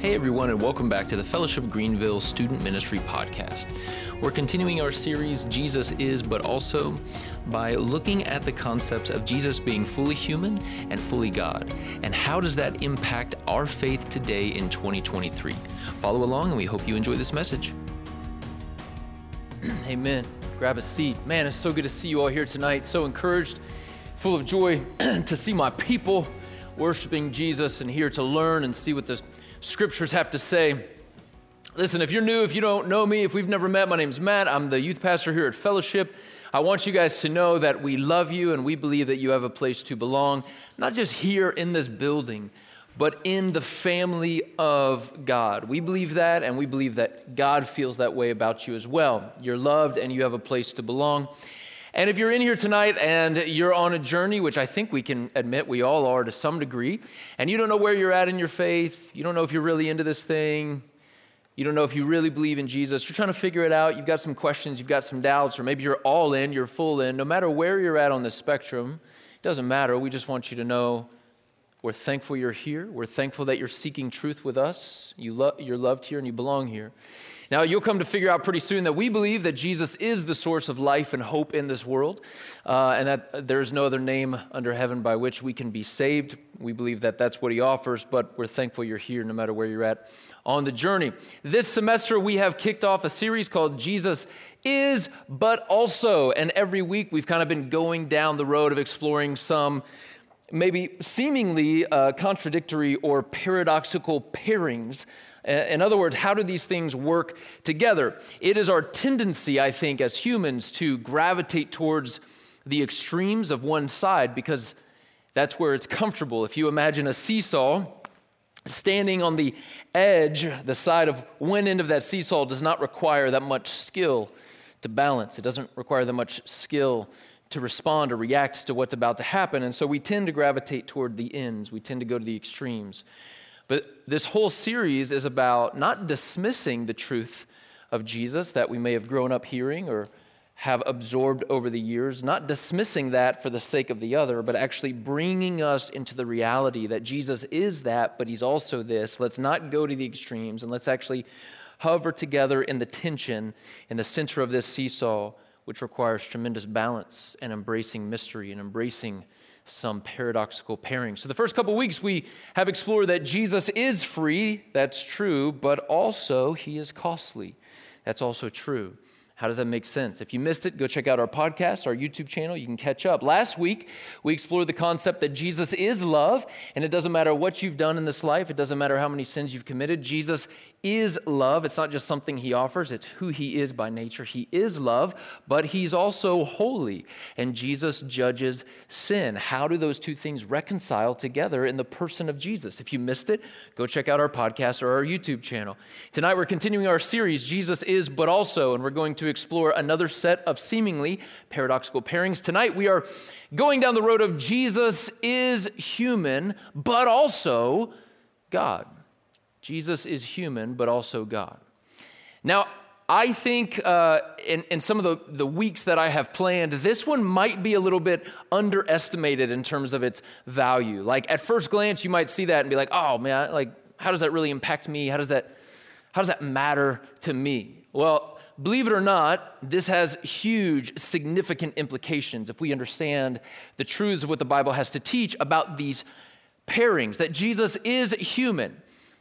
Hey everyone, and welcome back to the Fellowship Greenville Student Ministry Podcast. We're continuing our series, Jesus Is, But Also, by looking at the concepts of Jesus being fully human and fully God, and how does that impact our faith today in 2023. Follow along, and we hope you enjoy this message. Amen. Grab a seat. Man, it's so good to see you all here tonight. So encouraged, full of joy to see my people worshiping Jesus and here to learn and see what the Scriptures have to say. Listen, if you're new, if you don't know me, if we've never met, my name's Matt. I'm the youth pastor here at Fellowship. I want you guys to know that we love you and we believe that you have a place to belong, not just here in this building, but in the family of God. We believe that, and we believe that God feels that way about you as well. You're loved and you have a place to belong. And if you're in here tonight and you're on a journey, which I think we can admit we all are to some degree, and you don't know where you're at in your faith, you don't know if you're really into this thing, you don't know if you really believe in Jesus, you're trying to figure it out, you've got some questions, you've got some doubts, or maybe you're all in, you're full in, no matter where you're at on the spectrum, it doesn't matter. We just want you to know we're thankful you're here. We're thankful that you're seeking truth with us. You're loved here and you belong here. Now, you'll come to figure out pretty soon that we believe that Jesus is the source of life and hope in this world, and that there is no other name under heaven by which we can be saved. We believe that that's what he offers, but we're thankful you're here no matter where you're at on the journey. This semester, we have kicked off a series called Jesus Is, But Also, and every week we've kind of been going down the road of exploring some maybe seemingly contradictory or paradoxical pairings. In other words, how do these things work together? It is our tendency, I think, as humans to gravitate towards the extremes of one side because that's where it's comfortable. If you imagine a seesaw, standing on the edge, the side of one end of that seesaw does not require that much skill to balance. It doesn't require that much skill to respond or react to what's about to happen. And so we tend to gravitate toward the ends. We tend to go to the extremes. But this whole series is about not dismissing the truth of Jesus that we may have grown up hearing or have absorbed over the years, not dismissing that for the sake of the other, but actually bringing us into the reality that Jesus is that, but he's also this. Let's not go to the extremes, and let's actually hover together in the tension in the center of this seesaw, which requires tremendous balance and embracing mystery and embracing some paradoxical pairing. So the first couple weeks we have explored that Jesus is free, that's true, but also he is costly, that's also true. How does that make sense? If you missed it, go check out our podcast, our YouTube channel, you can catch up. Last week, we explored the concept that Jesus is love, and it doesn't matter what you've done in this life, it doesn't matter how many sins you've committed, Jesus is love. It's not just something he offers, it's who he is by nature. He is love, but he's also holy, and Jesus judges sin. How do those two things reconcile together in the person of Jesus? If you missed it, go check out our podcast or our YouTube channel. Tonight we're continuing our series, Jesus Is, But Also, and we're going to explore another set of seemingly paradoxical pairings. Tonight we are going down the road of Jesus is human, but also God. Jesus is human, but also God. Now, I think in some of the weeks that I have planned, this one might be a little bit underestimated in terms of its value. Like, at first glance, you might see that and be like, oh, man, like, how does that really impact me? How does that matter to me? Well, believe it or not, this has huge, significant implications if we understand the truths of what the Bible has to teach about these pairings, that Jesus is human,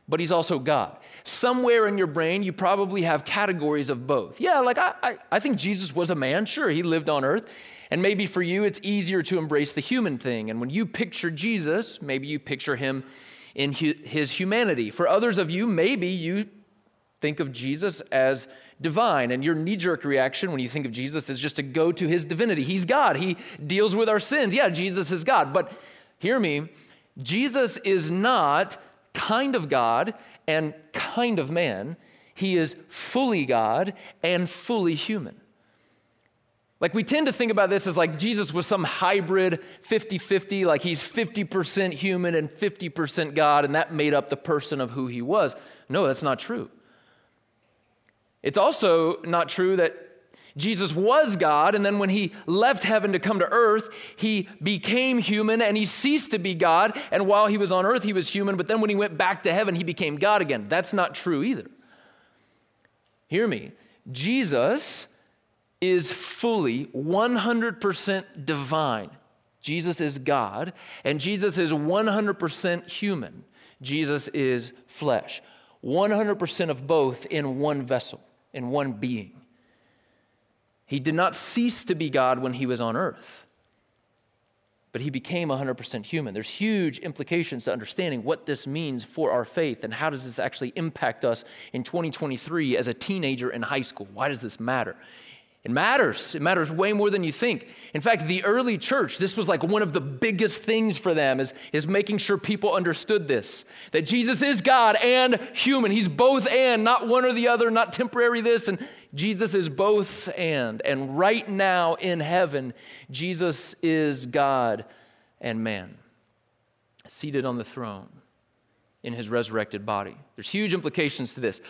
but he's also God. Somewhere in your brain, you probably have categories of both. Yeah, like I think Jesus was a man. Sure, he lived on earth. And maybe for you, it's easier to embrace the human thing. And when you picture Jesus, maybe you picture him in his humanity. For others of you, maybe you think of Jesus as divine, and your knee-jerk reaction when you think of Jesus is just to go to his divinity. He's God. He deals with our sins. Yeah, Jesus is God. But hear me, Jesus is not kind of God and kind of man. He is fully God and fully human. Like, we tend to think about this as like Jesus was some hybrid 50-50, like he's 50% human and 50% God, and that made up the person of who he was. No, that's not true. It's also not true that Jesus was God, and then when he left heaven to come to earth, he became human and he ceased to be God. And while he was on earth, he was human, but then when he went back to heaven, he became God again. That's not true either. Hear me. Jesus is fully 100% divine. Jesus is God, and Jesus is 100% human. Jesus is flesh. 100% of both in one vessel, in one being. He did not cease to be God when he was on earth, but he became 100% human. There's huge implications to understanding what this means for our faith and how does this actually impact us in 2023 as a teenager in high school. Why does this matter? It matters. It matters way more than you think. In fact, the early church, this was like one of the biggest things for them is making sure people understood this, that Jesus is God and human. He's both and, not one or the other, not temporary this. And Jesus is both and. And right now in heaven, Jesus is God and man, seated on the throne in his resurrected body. There's huge implications to this.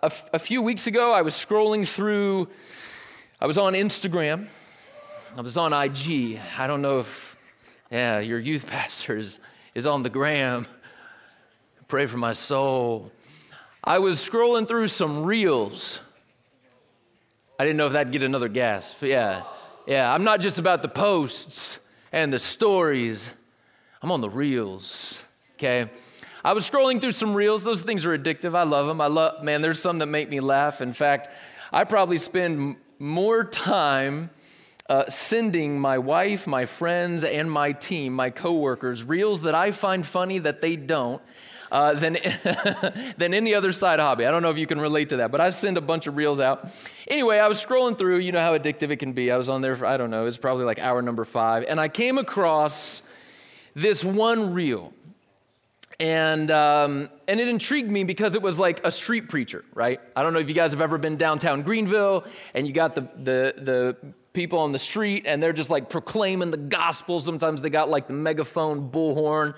A few weeks ago, I was scrolling through, I was on Instagram, I was on IG. I don't know if, your youth pastor is on the gram. Pray for my soul. I was scrolling through some reels. I didn't know if that'd get another gasp. Yeah, I'm not just about the posts and the stories. I'm on the reels, okay? I was scrolling through some reels. Those things are addictive. I love them. Man, there's some that make me laugh. In fact, I probably spend more time sending my wife, my friends, and my team, my coworkers, reels that I find funny that they don't, than any other side hobby. I don't know if you can relate to that, but I send a bunch of reels out. Anyway, I was scrolling through. You know how addictive it can be. I was on there for, I don't know, it's probably like hour number 5, and I came across this one reel. And it intrigued me because it was like a street preacher, right? I don't know if you guys have ever been downtown Greenville and you got the people on the street and they're just like proclaiming the gospel. Sometimes they got like the megaphone bullhorn.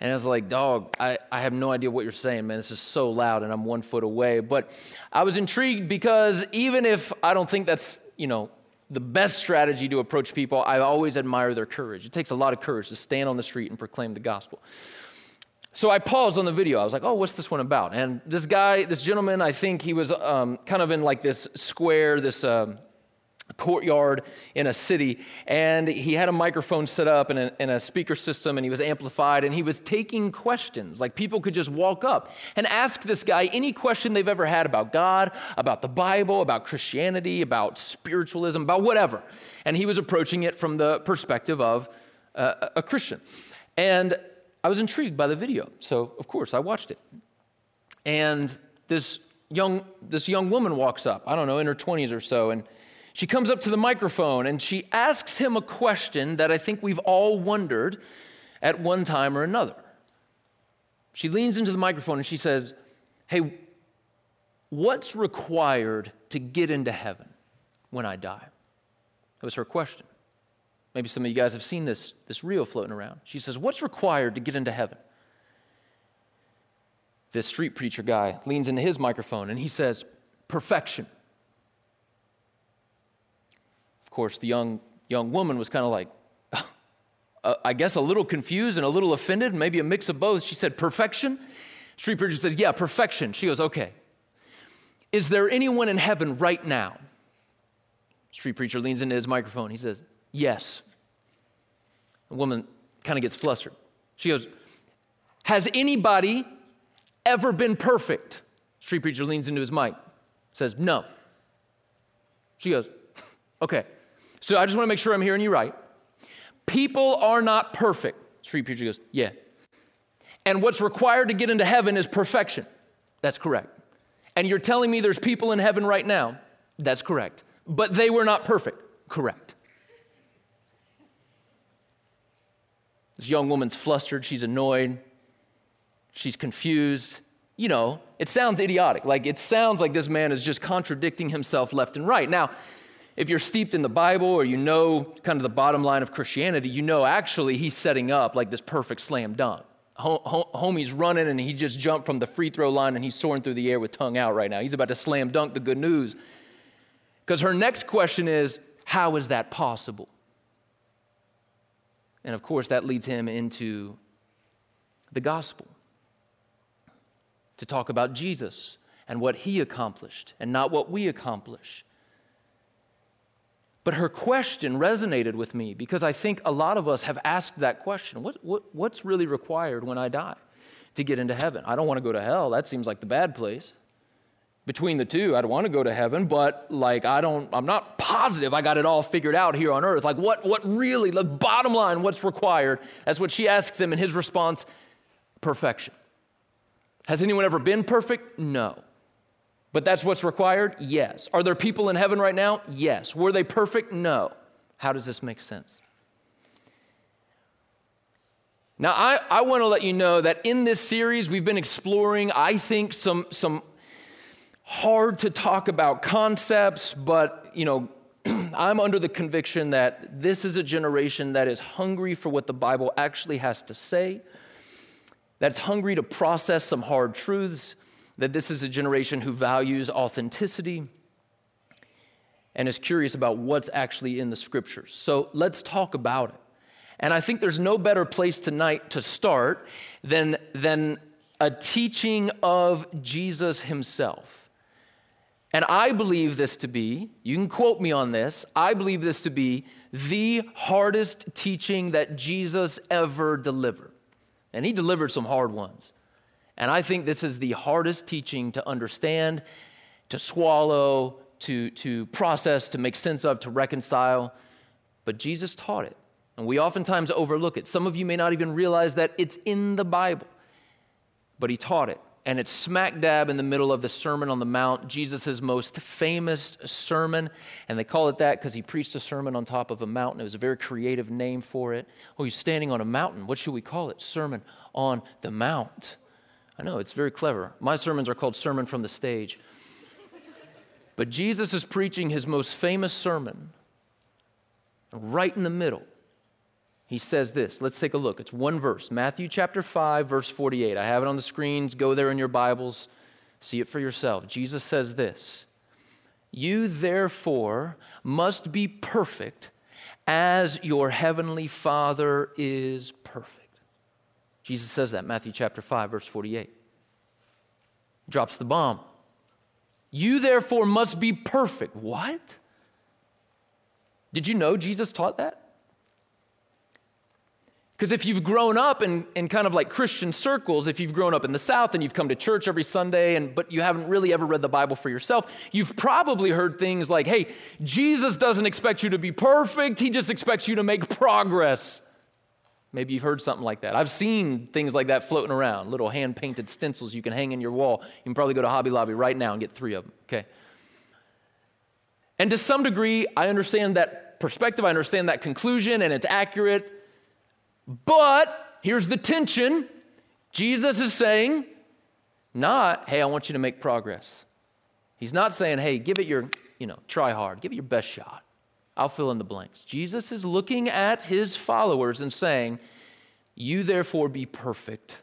And I was like, dog, I have no idea what you're saying, man. This is so loud and I'm 1 foot away. But I was intrigued because even if I don't think that's, the best strategy to approach people, I always admire their courage. It takes a lot of courage to stand on the street and proclaim the gospel. So I paused on the video. I was like, oh, what's this one about? And this gentleman, I think he was kind of in like this square, this courtyard in a city. And he had a microphone set up and a speaker system, and he was amplified. And he was taking questions. Like people could just walk up and ask this guy any question they've ever had about God, about the Bible, about Christianity, about spiritualism, about whatever. And he was approaching it from the perspective of a Christian. And I was intrigued by the video, so of course I watched it. And this young woman walks up, I don't know, in her 20s or so, and she comes up to the microphone and she asks him a question that I think we've all wondered at one time or another. She leans into the microphone and she says, "Hey, what's required to get into heaven when I die?" That was her question. Maybe some of you guys have seen this reel floating around. She says, what's required to get into heaven? This street preacher guy leans into his microphone and he says, perfection. Of course, the young woman was kind of like, I guess a little confused and a little offended, maybe a mix of both. She said, perfection? Street preacher says, yeah, perfection. She goes, okay. Is there anyone in heaven right now? Street preacher leans into his microphone. He says, yes. The woman kind of gets flustered. She goes, has anybody ever been perfect? Street preacher leans into his mic, says, no. She goes, okay. So I just want to make sure I'm hearing you right. People are not perfect. Street preacher goes, yeah. And what's required to get into heaven is perfection. That's correct. And you're telling me there's people in heaven right now? That's correct. But they were not perfect. Correct. This young woman's flustered. She's annoyed. She's confused. It sounds idiotic. Like, it sounds like this man is just contradicting himself left and right. Now, if you're steeped in the Bible or kind of the bottom line of Christianity, actually he's setting up like this perfect slam dunk. Homie's running and he just jumped from the free throw line and he's soaring through the air with tongue out right now. He's about to slam dunk the good news. Because her next question is, how is that possible? And of course, that leads him into the gospel, to talk about Jesus and what he accomplished and not what we accomplish. But her question resonated with me because I think a lot of us have asked that question. What's really required when I die to get into heaven? I don't want to go to hell. That seems like the bad place. Between the two, I'd want to go to heaven, but like I'm not positive I got it all figured out here on earth. Like what really, the bottom line, what's required? That's what she asks him, and his response, perfection. Has anyone ever been perfect? No. But that's what's required? Yes. Are there people in heaven right now? Yes. Were they perfect? No. How does this make sense? Now, I want to let you know that in this series, we've been exploring, I think, some hard to talk about concepts, but, you know, I'm under the conviction that this is a generation that is hungry for what the Bible actually has to say, that's hungry to process some hard truths, that this is a generation who values authenticity and is curious about what's actually in the Scriptures. So let's talk about it. And I think there's no better place tonight to start than a teaching of Jesus himself. And I believe this to be, you can quote me on this, I believe this to be the hardest teaching that Jesus ever delivered. And he delivered some hard ones. And I think this is the hardest teaching to understand, to swallow, to process, to make sense of, to reconcile. But Jesus taught it. And we oftentimes overlook it. Some of you may not even realize that it's in the Bible. But he taught it. And it's smack dab in the middle of the Sermon on the Mount, Jesus' most famous sermon. And they call it that because he preached a sermon on top of a mountain. It was a very creative name for it. Oh, he's standing on a mountain. What should we call it? Sermon on the Mount. I know, it's very clever. My sermons are called Sermon from the Stage. But Jesus is preaching his most famous sermon. Right in the middle, he says this. Let's take a look. It's one verse, Matthew chapter 5, verse 48. I have it on the screens. Go there in your Bibles. See it for yourself. Jesus says this. You therefore must be perfect as your heavenly Father is perfect. Jesus says that, Matthew chapter 5, verse 48. Drops the bomb. You therefore must be perfect. What? Did you know Jesus taught that? Because if you've grown up in kind of like Christian circles, if you've grown up in the South and you've come to church every Sunday, but you haven't really ever read the Bible for yourself, you've probably heard things like, hey, Jesus doesn't expect you to be perfect. He just expects you to make progress. Maybe you've heard something like that. I've seen things like that floating around, little hand-painted stencils you can hang in your wall. You can probably go to Hobby Lobby right now and get 3 of them, okay? And to some degree, I understand that perspective. I understand that conclusion, and it's accurate. But here's the tension. Jesus is saying, not, hey, I want you to make progress. He's not saying, hey, give it your, try hard. Give it your best shot. I'll fill in the blanks. Jesus is looking at his followers and saying, you therefore be perfect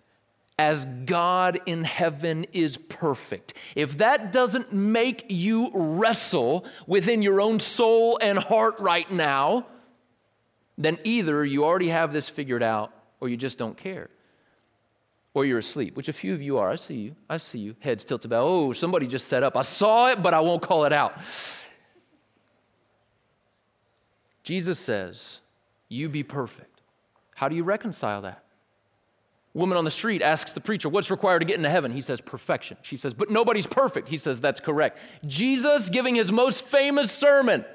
as God in heaven is perfect. If that doesn't make you wrestle within your own soul and heart right now, then either you already have this figured out or you just don't care. Or you're asleep, which a few of you are. I see you. Heads tilted back. Oh, somebody just set up. I saw it, but I won't call it out. Jesus says, you be perfect. How do you reconcile that? Woman on the street asks the preacher, what's required to get into heaven? He says, perfection. She says, but nobody's perfect. He says, that's correct. Jesus giving his most famous sermon,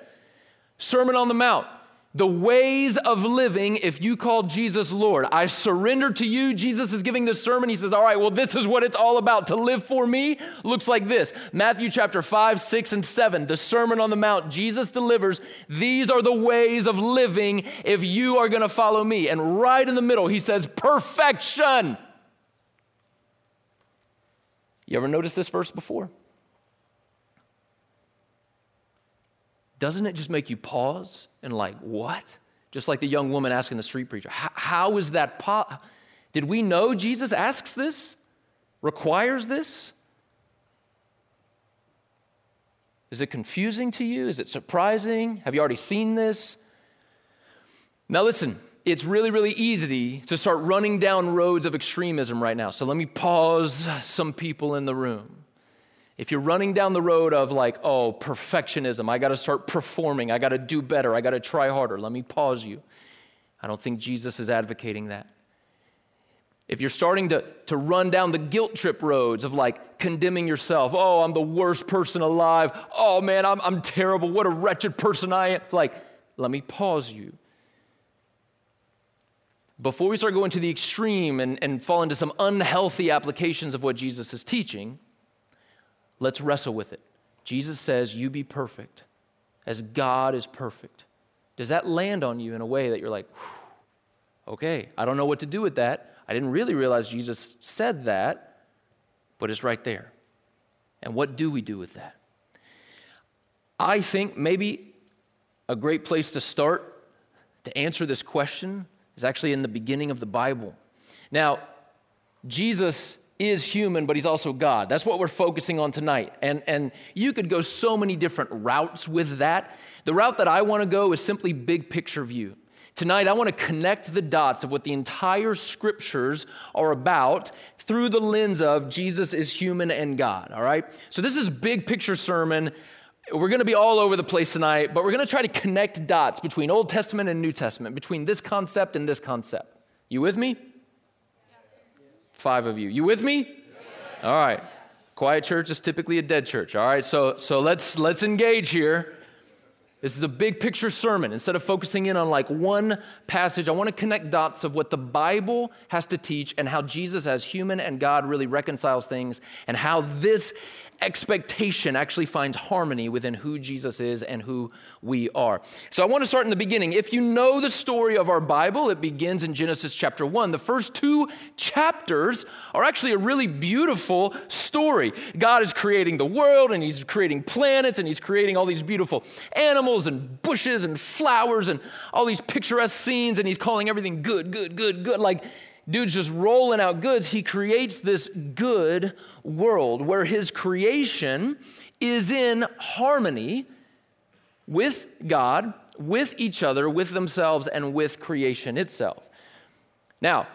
Sermon on the Mount. The ways of living if you call Jesus Lord. I surrender to you. Jesus is giving this sermon. He says, all right, well, this is what it's all about. To live for me looks like this. Matthew chapter 5, 6, and 7, the Sermon on the Mount, Jesus delivers. These are the ways of living if you are going to follow me. And right in the middle, he says, perfection. You ever noticed this verse before? Doesn't it just make you pause and like, what? Just like the young woman asking the street preacher, how is that possible? Did we know Jesus asks this? Requires this? Is it confusing to you? Is it surprising? Have you already seen this? Now listen, it's really, really easy to start running down roads of extremism right now. So let me pause some people in the room. If you're running down the road of like, oh, perfectionism, I got to start performing, I got to do better, I got to try harder, let me pause you. I don't think Jesus is advocating that. If you're starting to run down the guilt trip roads of like condemning yourself, oh, I'm the worst person alive, oh man, I'm terrible, what a wretched person I am, like, let me pause you. Before we start going to the extreme and fall into some unhealthy applications of what Jesus is teaching, let's wrestle with it. Jesus says, you be perfect as God is perfect. Does that land on you in a way that you're like, okay, I don't know what to do with that. I didn't really realize Jesus said that, but it's right there. And what do we do with that? I think maybe a great place to start to answer this question is actually in the beginning of the Bible. Now, Jesus is human, but he's also God. That's what we're focusing on tonight. And you could go so many different routes with that. The route that I want to go is simply big picture view. Tonight, I want to connect the dots of what the entire scriptures are about through the lens of Jesus is human and God, all right? So this is big picture sermon. We're going to be all over the place tonight, but we're going to try to connect dots between Old Testament and New Testament, between this concept and this concept. You with me? 5 of you. You with me? All right. Quiet church is typically a dead church, all right? So let's engage here. This is a big picture sermon. Instead of focusing in on like one passage, I want to connect dots of what the Bible has to teach and how Jesus as human and God really reconciles things and how this expectation actually finds harmony within who Jesus is and who we are. So I want to start in the beginning. If you know the story of our Bible, it begins in Genesis chapter 1. The first 2 chapters are actually a really beautiful story. God is creating the world and he's creating planets and he's creating all these beautiful animals and bushes and flowers and all these picturesque scenes, and he's calling everything good, good, good, good. Like, dude's just rolling out goods. He creates this good world where his creation is in harmony with God, with each other, with themselves, and with creation itself. Now,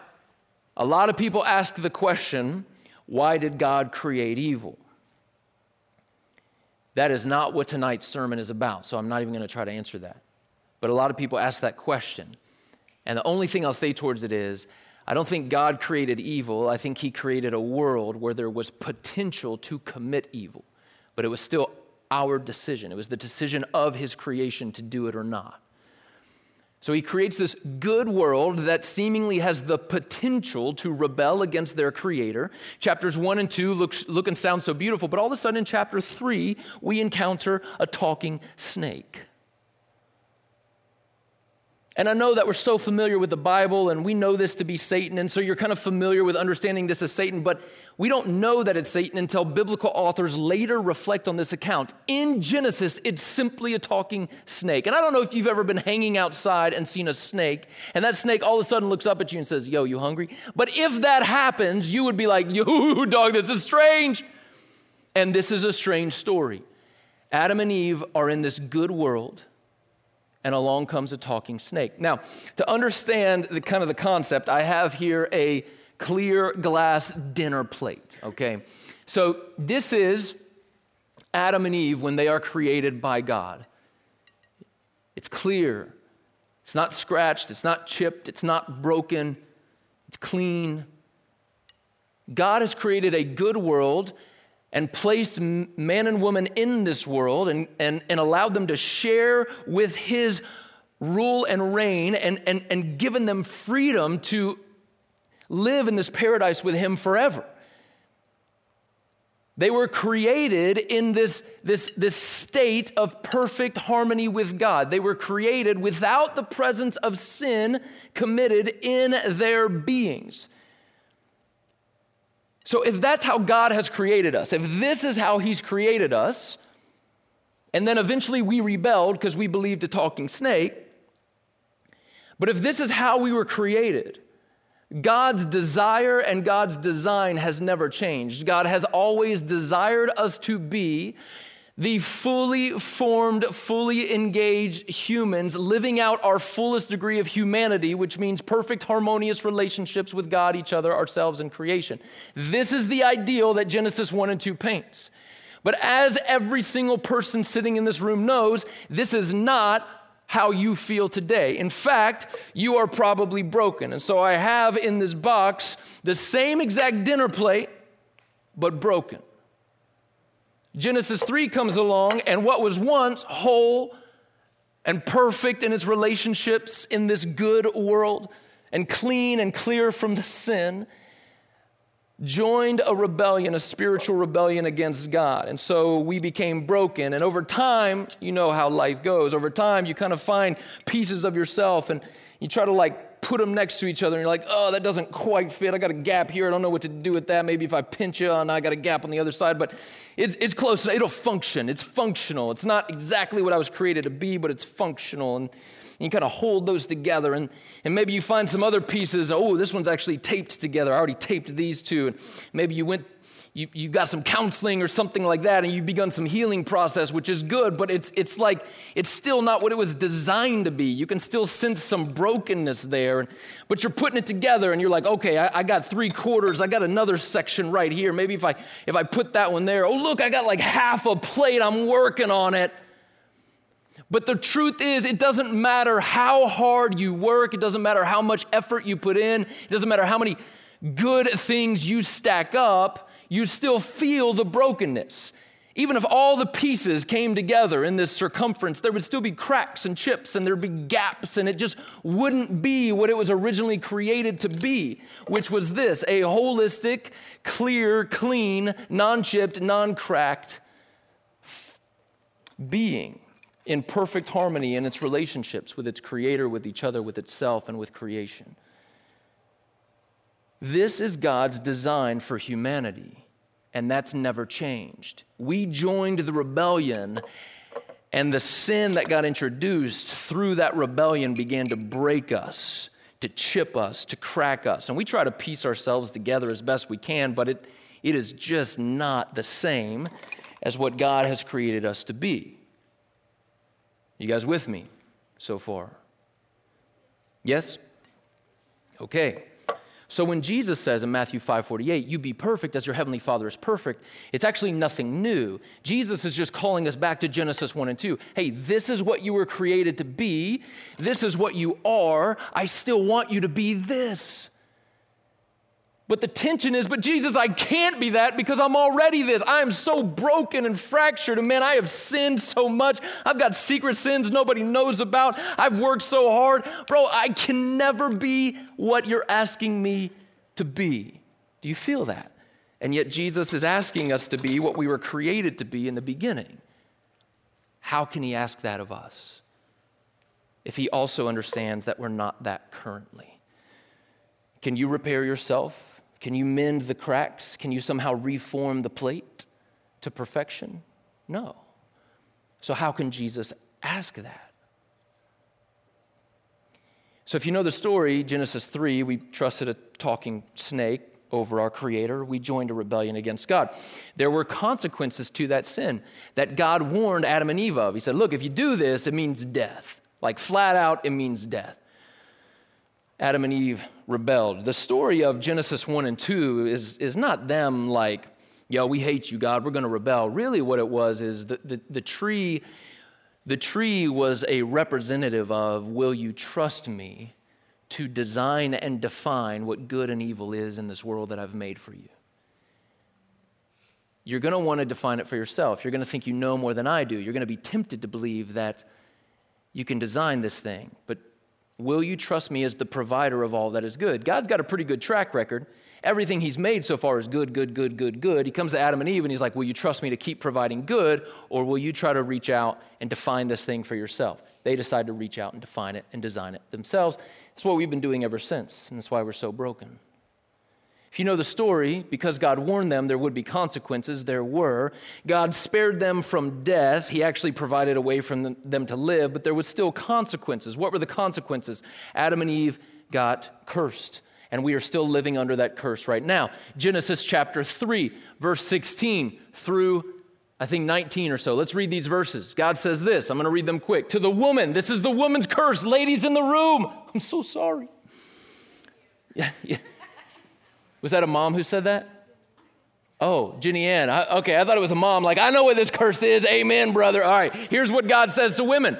a lot of people ask the question, why did God create evil? That is not what tonight's sermon is about, so I'm not even going to try to answer that. But a lot of people ask that question. And the only thing I'll say towards it is, I don't think God created evil. I think he created a world where there was potential to commit evil. But it was still our decision. It was the decision of his creation to do it or not. So he creates this good world that seemingly has the potential to rebel against their creator. Chapters 1 and 2 look and sound so beautiful, but all of a sudden in chapter 3, we encounter a talking snake. And I know that we're so familiar with the Bible, and we know this to be Satan, and so you're kind of familiar with understanding this as Satan, but we don't know that it's Satan until biblical authors later reflect on this account. In Genesis, it's simply a talking snake. And I don't know if you've ever been hanging outside and seen a snake, and that snake all of a sudden looks up at you and says, yo, you hungry? But if that happens, you would be like, yo, dog, this is strange. And this is a strange story. Adam and Eve are in this good world, and along comes a talking snake. Now, to understand the kind of the concept, I have here a clear glass dinner plate, okay? So this is Adam and Eve when they are created by God. It's clear. It's not scratched. It's not chipped. It's not broken. It's clean. God has created a good world and placed man and woman in this world and allowed them to share with his rule and reign and given them freedom to live in this paradise with him forever. They were created in this state of perfect harmony with God. They were created without the presence of sin committed in their beings. So if that's how God has created us, if this is how he's created us, and then eventually we rebelled because we believed a talking snake, but if this is how we were created, God's desire and God's design has never changed. God has always desired us to be The fully formed, fully engaged humans living out our fullest degree of humanity, which means perfect, harmonious relationships with God, each other, ourselves, and creation. This is the ideal that Genesis 1 and 2 paints. But as every single person sitting in this room knows, this is not how you feel today. In fact, you are probably broken. And so I have in this box the same exact dinner plate, but broken. Genesis 3 comes along, and what was once whole and perfect in its relationships in this good world and clean and clear from the sin joined a rebellion, a spiritual rebellion against God. And so we became broken. And over time, you know how life goes. Over time, you kind of find pieces of yourself and you try to put them next to each other, and you're like, oh, that doesn't quite fit. I got a gap here. I don't know what to do with that. Maybe if I pinch you, I got a gap on the other side, but it's close. It'll function. It's functional. It's not exactly what I was created to be, but it's functional. And you kind of hold those together, and maybe you find some other pieces. Oh, this one's actually taped together. I already taped these two. And maybe you got some counseling or something like that, and you've begun some healing process, which is good, but it's still not what it was designed to be. You can still sense some brokenness there, but you're putting it together, and you're like, okay, I got three quarters. I got another section right here. Maybe if I put that one there, oh, look, I got half a plate. I'm working on it. But the truth is, it doesn't matter how hard you work. It doesn't matter how much effort you put in. It doesn't matter how many good things you stack up. You still feel the brokenness. Even if all the pieces came together in this circumference, there would still be cracks and chips, and there'd be gaps, and it just wouldn't be what it was originally created to be, which was this, a holistic, clear, clean, non-chipped, non-cracked being in perfect harmony in its relationships with its creator, with each other, with itself, and with creation. This is God's design for humanity, and that's never changed. We joined the rebellion, and the sin that got introduced through that rebellion began to break us, to chip us, to crack us. And we try to piece ourselves together as best we can, but it is just not the same as what God has created us to be. You guys with me so far? Yes? Okay. So when Jesus says in Matthew 5:48, you be perfect as your heavenly Father is perfect, it's actually nothing new. Jesus is just calling us back to Genesis 1 and 2. Hey, this is what you were created to be. This is what you are. I still want you to be this. But the tension is, but Jesus, I can't be that because I'm already this. I am so broken and fractured, and man, I have sinned so much. I've got secret sins nobody knows about. I've worked so hard. Bro, I can never be what you're asking me to be. Do you feel that? And yet Jesus is asking us to be what we were created to be in the beginning. How can he ask that of us if he also understands that we're not that currently? Can you repair yourself? Can you mend the cracks? Can you somehow reform the plate to perfection? No. So how can Jesus ask that? So if you know the story, Genesis 3, we trusted a talking snake over our Creator. We joined a rebellion against God. There were consequences to that sin that God warned Adam and Eve of. He said, look, if you do this, it means death. Like flat out, it means death. Adam and Eve rebelled. The story of Genesis 1 and 2 is not them like, yo, we hate you, God, we're going to rebel. Really what it was is the tree was a representative of, will you trust me to design and define what good and evil is in this world that I've made for you? You're going to want to define it for yourself. You're going to think you know more than I do. You're going to be tempted to believe that you can design this thing, but will you trust me as the provider of all that is good? God's got a pretty good track record. Everything he's made so far is good, good, good, good, good. He comes to Adam and Eve and he's like, will you trust me to keep providing good, or will you try to reach out and define this thing for yourself? They decide to reach out and define it and design it themselves. That's what we've been doing ever since, and that's why we're so broken. If you know the story, because God warned them there would be consequences, there were. God spared them from death. He actually provided a way for them to live, but there was still consequences. What were the consequences? Adam and Eve got cursed, and we are still living under that curse right now. Genesis chapter 3, verse 16 through I think 19 or so. Let's read these verses. God says this. I'm going to read them quick. To the woman, this is the woman's curse. Ladies in the room, I'm so sorry. Yeah. Was that a mom who said that? Oh, Jenny Ann. I thought it was a mom. Like, I know what this curse is. Amen, brother. All right, here's what God says to women.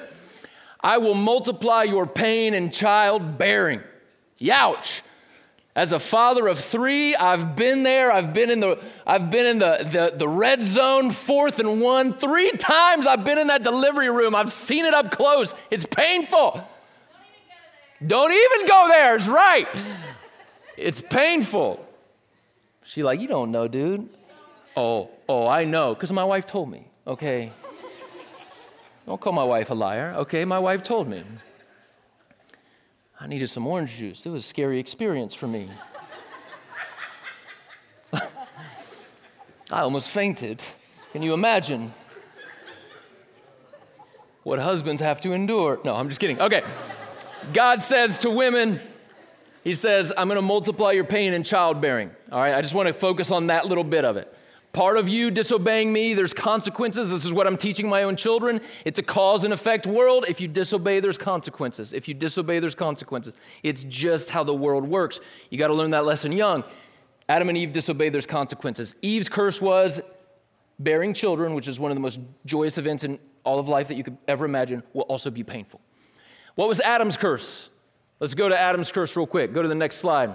I will multiply your pain and childbearing. Youch. As a father of three, I've been there. I've been in the red zone, 4th and 1. 3 times I've been in that delivery room. I've seen it up close. It's painful. Don't even go there. It's right. It's painful. She's like, you don't know, dude. Oh, I know, because my wife told me, okay? Don't call my wife a liar, okay? My wife told me. I needed some orange juice. It was a scary experience for me. I almost fainted. Can you imagine what husbands have to endure? No, I'm just kidding. Okay. God says to women, he says, I'm going to multiply your pain and childbearing. All right, I just want to focus on that little bit of it. Part of you disobeying me, there's consequences. This is what I'm teaching my own children. It's a cause and effect world. If you disobey, there's consequences. If you disobey, there's consequences. It's just how the world works. You got to learn that lesson young. Adam and Eve disobeyed, there's consequences. Eve's curse was bearing children, which is one of the most joyous events in all of life that you could ever imagine, will also be painful. What was Adam's curse? Let's go to Adam's curse real quick. Go to the next slide.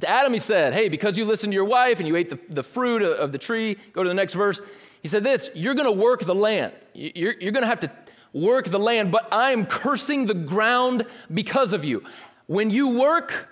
To Adam, he said, hey, because you listened to your wife and you ate the fruit of the tree, go to the next verse. He said this, you're going to work the land. You're going to have to work the land, but I am cursing the ground because of you. When you work,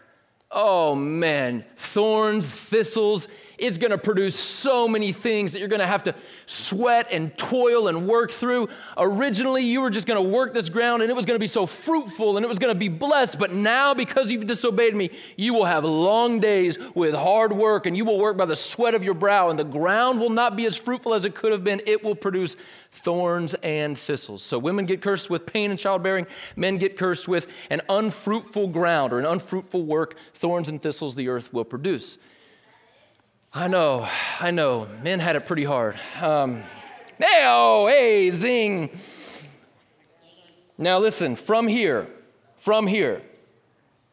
oh man, thorns, thistles, it's going to produce so many things that you're going to have to sweat and toil and work through. Originally, you were just going to work this ground, and it was going to be so fruitful, and it was going to be blessed. But now, because you've disobeyed me, you will have long days with hard work, and you will work by the sweat of your brow, and the ground will not be as fruitful as it could have been. It will produce thorns and thistles. So women get cursed with pain and childbearing. Men get cursed with an unfruitful ground or an unfruitful work. Thorns and thistles the earth will produce. I know. Men had it pretty hard. Hey, zing. Now listen, from here,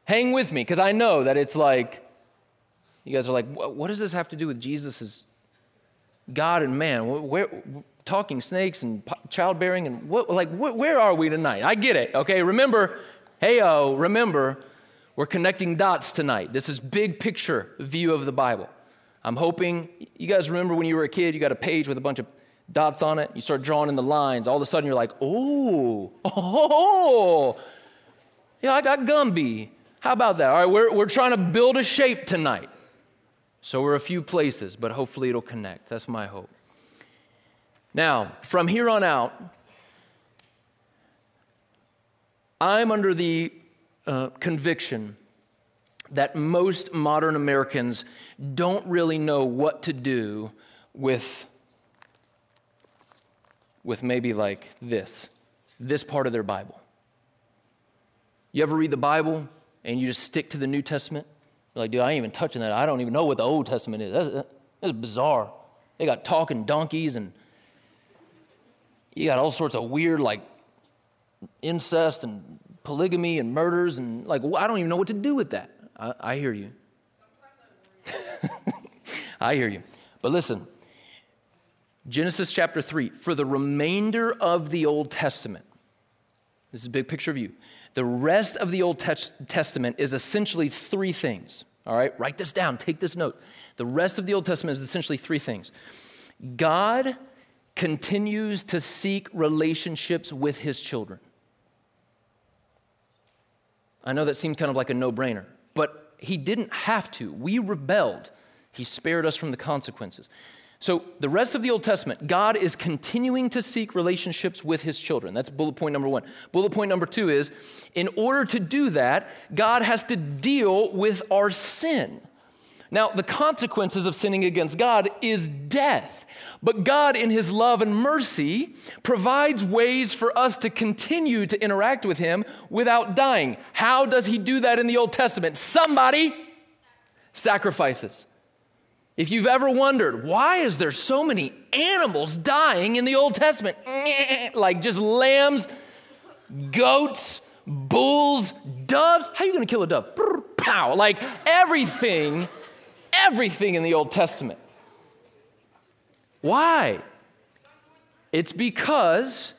hang with me, because I know that it's like, you guys are like, what does this have to do with Jesus' God and man? Where, talking snakes and childbearing and what? Like, where are we tonight? I get it, okay? Remember, we're connecting dots tonight. This is big picture view of the Bible. I'm hoping, you guys remember when you were a kid, you got a page with a bunch of dots on it. You start drawing in the lines. All of a sudden, you're like, oh, yeah, I got Gumby. How about that? All right, we're trying to build a shape tonight. So we're a few places, but hopefully it'll connect. That's my hope. Now, from here on out, I'm under the conviction that most modern Americans don't really know what to do with maybe like this part of their Bible. You ever read the Bible and you just stick to the New Testament? You're like, dude, I ain't even touching that. I don't even know what the Old Testament is. That's bizarre. They got talking donkeys and you got all sorts of weird like incest and polygamy and murders and like, I don't even know what to do with that. I hear you. I hear you. But listen, Genesis chapter 3, for the remainder of the Old Testament, this is a big picture of you. The rest of the Old Testament is essentially 3 things. All right, write this down. Take this note. The rest of the Old Testament is essentially 3 things. God continues to seek relationships with his children. I know that seems kind of like a no-brainer, but he didn't have to. We rebelled. He spared us from the consequences. So the rest of the Old Testament, God is continuing to seek relationships with his children. That's bullet point number 1. Bullet point number 2 is, in order to do that, God has to deal with our sin. Now, the consequences of sinning against God is death. But God, in his love and mercy, provides ways for us to continue to interact with him without dying. How does he do that in the Old Testament? Somebody sacrifices. If you've ever wondered, why is there so many animals dying in the Old Testament? Like just lambs, goats, bulls, doves. How are you going to kill a dove? Pow! Like everything in the Old Testament. Why? It's because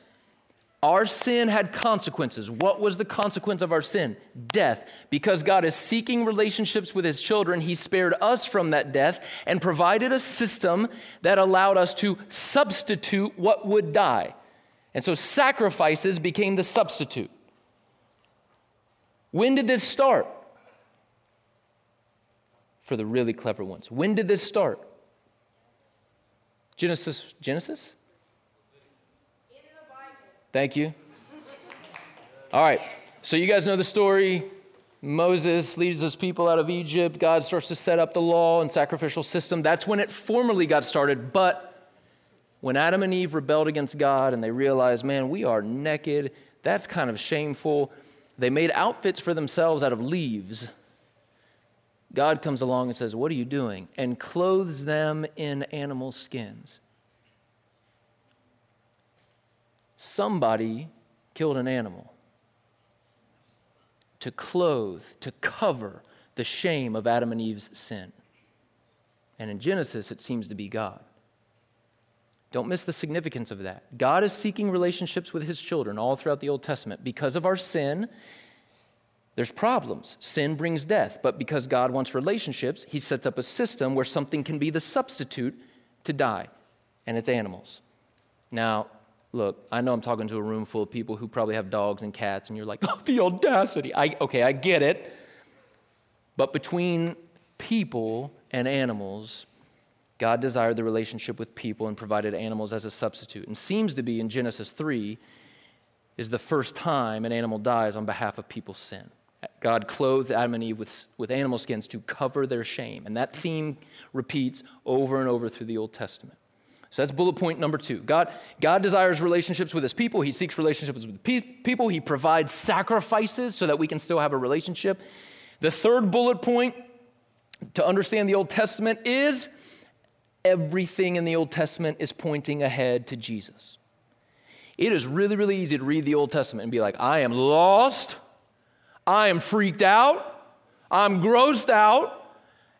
our sin had consequences. What was the consequence of our sin? Death. Because God is seeking relationships with his children, he spared us from that death and provided a system that allowed us to substitute what would die. And so sacrifices became the substitute. When did this start? For the really clever ones. When did this start? Genesis? In the Bible. Thank you. All right. So you guys know the story. Moses leads his people out of Egypt. God starts to set up the law and sacrificial system. That's when it formally got started. But when Adam and Eve rebelled against God and they realized, man, we are naked. That's kind of shameful. They made outfits for themselves out of leaves. God comes along and says, what are you doing? And clothes them in animal skins. Somebody killed an animal to clothe, to cover the shame of Adam and Eve's sin. And in Genesis, it seems to be God. Don't miss the significance of that. God is seeking relationships with his children all throughout the Old Testament. Because of our sin, there's problems. Sin brings death, but because God wants relationships, he sets up a system where something can be the substitute to die, and it's animals. Now, look, I know I'm talking to a room full of people who probably have dogs and cats, and you're like, oh, the audacity. I get it. But between people and animals, God desired the relationship with people and provided animals as a substitute, and seems to be in Genesis 3 is the first time an animal dies on behalf of people's sin. God clothed Adam and Eve with animal skins to cover their shame. And that theme repeats over and over through the Old Testament. So that's bullet point number 2. God desires relationships with his people. He seeks relationships with people. He provides sacrifices so that we can still have a relationship. The third bullet point to understand the Old Testament is everything in the Old Testament is pointing ahead to Jesus. It is really, really easy to read the Old Testament and be like, I am lost. I am freaked out. I'm grossed out.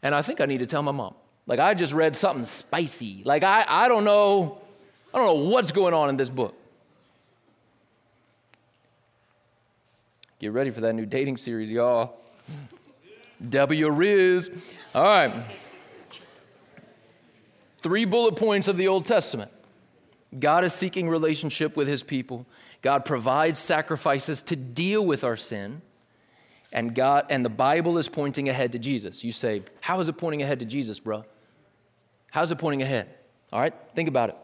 And I think I need to tell my mom. Like, I just read something spicy. Like, I don't know what's going on in this book. Get ready for that new dating series, y'all. W-Riz. All right. 3 bullet points of the Old Testament. God is seeking relationship with his people. God provides sacrifices to deal with our sin. And the Bible is pointing ahead to Jesus. You say, how is it pointing ahead to Jesus, bro? How's it pointing ahead? All right, think about it.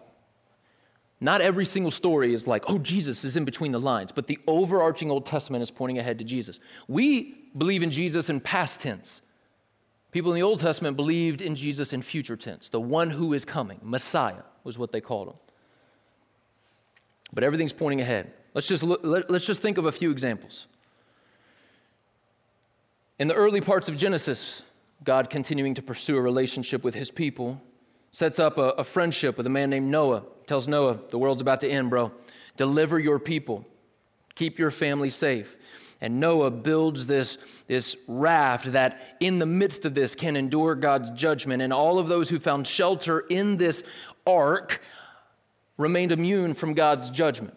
Not every single story is like, oh, Jesus is in between the lines, but the overarching Old Testament is pointing ahead to Jesus. We believe in Jesus in past tense. People in the Old Testament believed in Jesus in future tense, the one who is coming. Messiah was what they called him. But everything's pointing ahead. Let's just think of a few examples. In the early parts of Genesis, God, continuing to pursue a relationship with his people, sets up a friendship with a man named Noah. Tells Noah, the world's about to end, bro. Deliver your people. Keep your family safe. And Noah builds this raft that in the midst of this can endure God's judgment. And all of those who found shelter in this ark remained immune from God's judgment.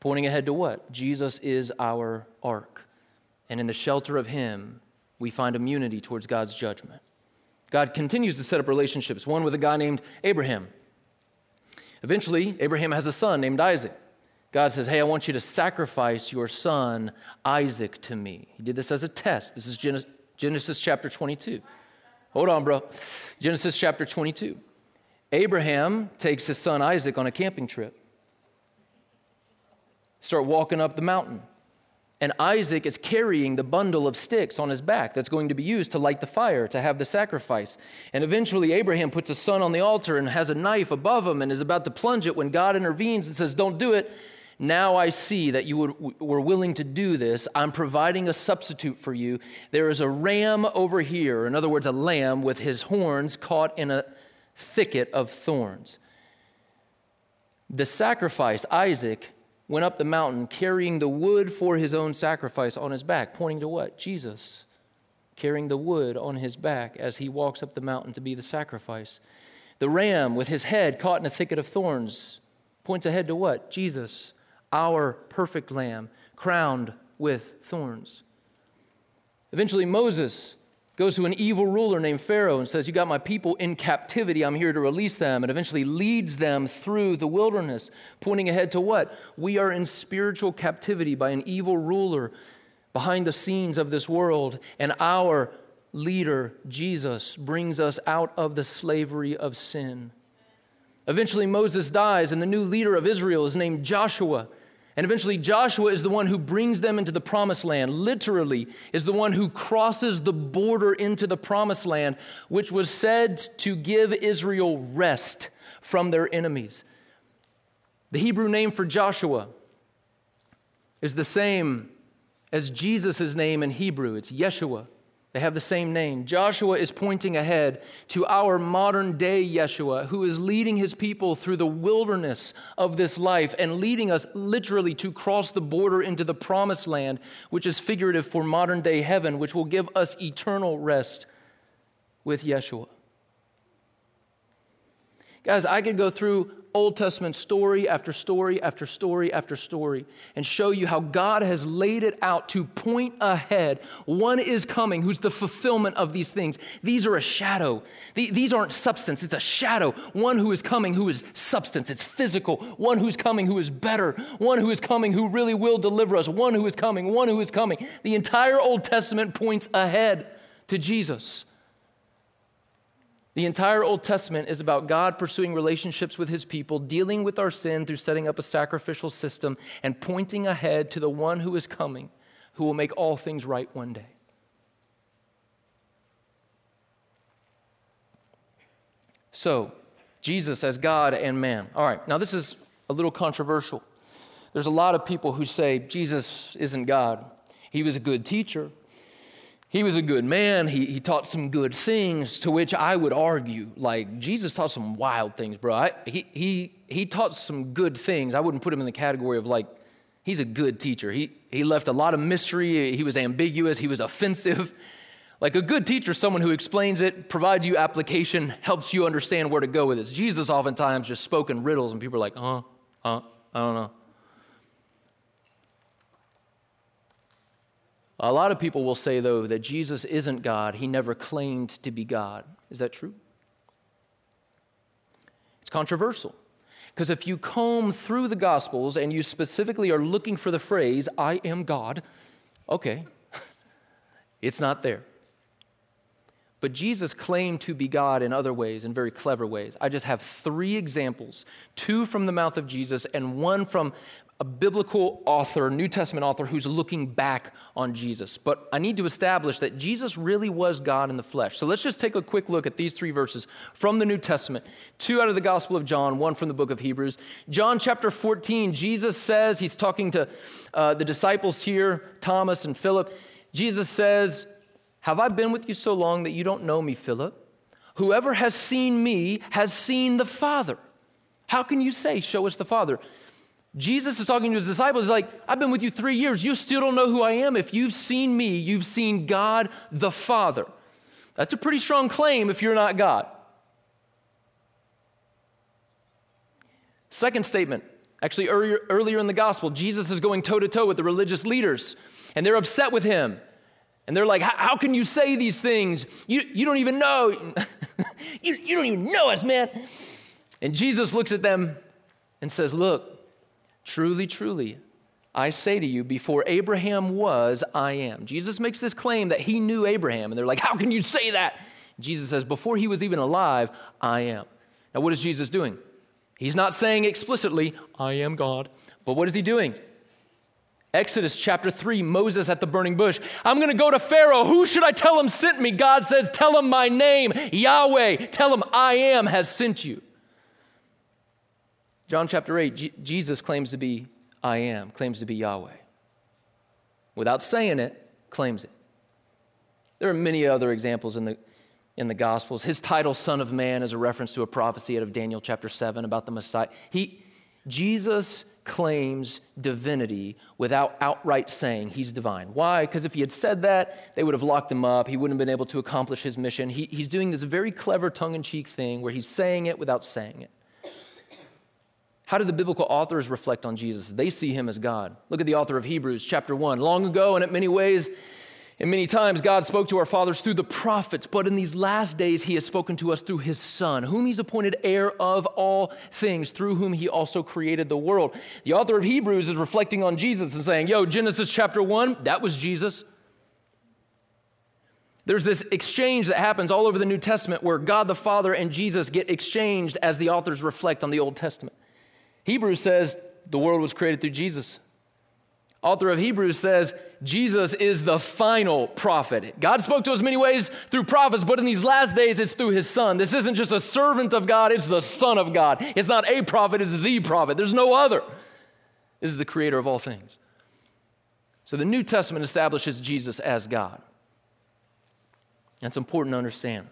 Pointing ahead to what? Jesus is our ark. And in the shelter of him, we find immunity towards God's judgment. God continues to set up relationships, one with a guy named Abraham. Eventually, Abraham has a son named Isaac. God says, hey, I want you to sacrifice your son Isaac to me. He did this as a test. This is Genesis chapter 22. Hold on, bro. Genesis chapter 22. Abraham takes his son Isaac on a camping trip. Start walking up the mountain. And Isaac is carrying the bundle of sticks on his back that's going to be used to light the fire, to have the sacrifice. And eventually Abraham puts his son on the altar and has a knife above him and is about to plunge it when God intervenes and says, don't do it. Now I see that you were willing to do this. I'm providing a substitute for you. There is a ram over here. In other words, a lamb with his horns caught in a thicket of thorns. The sacrifice, Isaac, went up the mountain carrying the wood for his own sacrifice on his back. Pointing to what? Jesus carrying the wood on his back as he walks up the mountain to be the sacrifice. The ram with his head caught in a thicket of thorns points ahead to what? Jesus, our perfect lamb, crowned with thorns. Eventually, Moses goes to an evil ruler named Pharaoh and says, "You got my people in captivity. I'm here to release them," and eventually leads them through the wilderness, pointing ahead to what? We are in spiritual captivity by an evil ruler behind the scenes of this world, and our leader, Jesus, brings us out of the slavery of sin. Eventually, Moses dies, and the new leader of Israel is named Joshua. And eventually, Joshua is the one who brings them into the promised land, literally is the one who crosses the border into the promised land, which was said to give Israel rest from their enemies. The Hebrew name for Joshua is the same as Jesus' name in Hebrew. It's Yeshua. They have the same name. Joshua is pointing ahead to our modern day Yeshua, who is leading his people through the wilderness of this life and leading us literally to cross the border into the promised land, which is figurative for modern day heaven, which will give us eternal rest with Yeshua. Guys, I could go through Old Testament story after story after story after story and show you how God has laid it out to point ahead. One is coming who's the fulfillment of these things. These are a shadow. These aren't substance. It's a shadow. One who is coming who is substance. It's physical. One who's coming who is better. One who is coming who really will deliver us. One who is coming. One who is coming. The entire Old Testament points ahead to Jesus. The entire Old Testament is about God pursuing relationships with his people, dealing with our sin through setting up a sacrificial system, and pointing ahead to the one who is coming, who will make all things right one day. So, Jesus as God and man. All right, now this is a little controversial. There's a lot of people who say Jesus isn't God. He was a good teacher. He was a good man. He taught some good things, to which I would argue, like, Jesus taught some wild things, bro. He taught some good things. I wouldn't put him in the category of, like, he's a good teacher. He left a lot of mystery. He was ambiguous. He was offensive. Like, a good teacher is someone who explains it, provides you application, helps you understand where to go with this. Jesus oftentimes just spoke in riddles, and people are like, I don't know. A lot of people will say, though, that Jesus isn't God. He never claimed to be God. Is that true? It's controversial. Because if you comb through the Gospels and you specifically are looking for the phrase, "I am God," okay, it's not there. But Jesus claimed to be God in other ways, in very clever ways. I just have 3 examples, 2 from the mouth of Jesus and 1 from a biblical author, New Testament author, who's looking back on Jesus. But I need to establish that Jesus really was God in the flesh. So let's just take a quick look at these 3 verses from the New Testament. 2 out of the Gospel of John, 1 from the book of Hebrews. John chapter 14, Jesus says, he's talking to the disciples here, Thomas and Philip. Jesus says, "Have I been with you so long that you don't know me, Philip? Whoever has seen me has seen the Father. How can you say, 'Show us the Father'?" Jesus is talking to his disciples. He's like, "I've been with you 3 years. You still don't know who I am. If you've seen me, you've seen God the Father." That's a pretty strong claim if you're not God. Second statement. Actually, earlier in the gospel, Jesus is going toe-to-toe with the religious leaders, and they're upset with him. And they're like, "How can you say these things? You don't even know. You don't even know us, man." And Jesus looks at them and says, "Look, truly, truly, I say to you, before Abraham was, I am." Jesus makes this claim that he knew Abraham, and they're like, "How can you say that?" Jesus says, "Before he was even alive, I am." Now, what is Jesus doing? He's not saying explicitly, "I am God," but what is he doing? Exodus chapter 3, Moses at the burning bush. "I'm going to go to Pharaoh. Who should I tell him sent me?" God says, "Tell him my name, Yahweh. Tell him I am has sent you." John chapter 8, Jesus claims to be I am claims to be Yahweh. Without saying it, claims it. There are many other examples in the Gospels. His title, Son of Man, is a reference to a prophecy out of Daniel chapter 7 about the Messiah. Jesus claims divinity without outright saying he's divine. Why? Because if he had said that, they would have locked him up. He wouldn't have been able to accomplish his mission. He's doing this very clever tongue-in-cheek thing where he's saying it without saying it. How do the biblical authors reflect on Jesus? They see him as God. Look at the author of Hebrews chapter 1. Long ago and at many ways and many times, God spoke to our fathers through the prophets, but in these last days, he has spoken to us through his Son, whom he's appointed heir of all things, through whom he also created the world. The author of Hebrews is reflecting on Jesus and saying, Genesis chapter 1, that was Jesus. There's this exchange that happens all over the New Testament where God the Father and Jesus get exchanged as the authors reflect on the Old Testament. Hebrews says the world was created through Jesus. Author of Hebrews says, Jesus is the final prophet. God spoke to us many ways through prophets, but in these last days, it's through his Son. This isn't just a servant of God, it's the Son of God. It's not a prophet, it's the prophet. There's no other. This is the creator of all things. So the New Testament establishes Jesus as God. That's important to understand.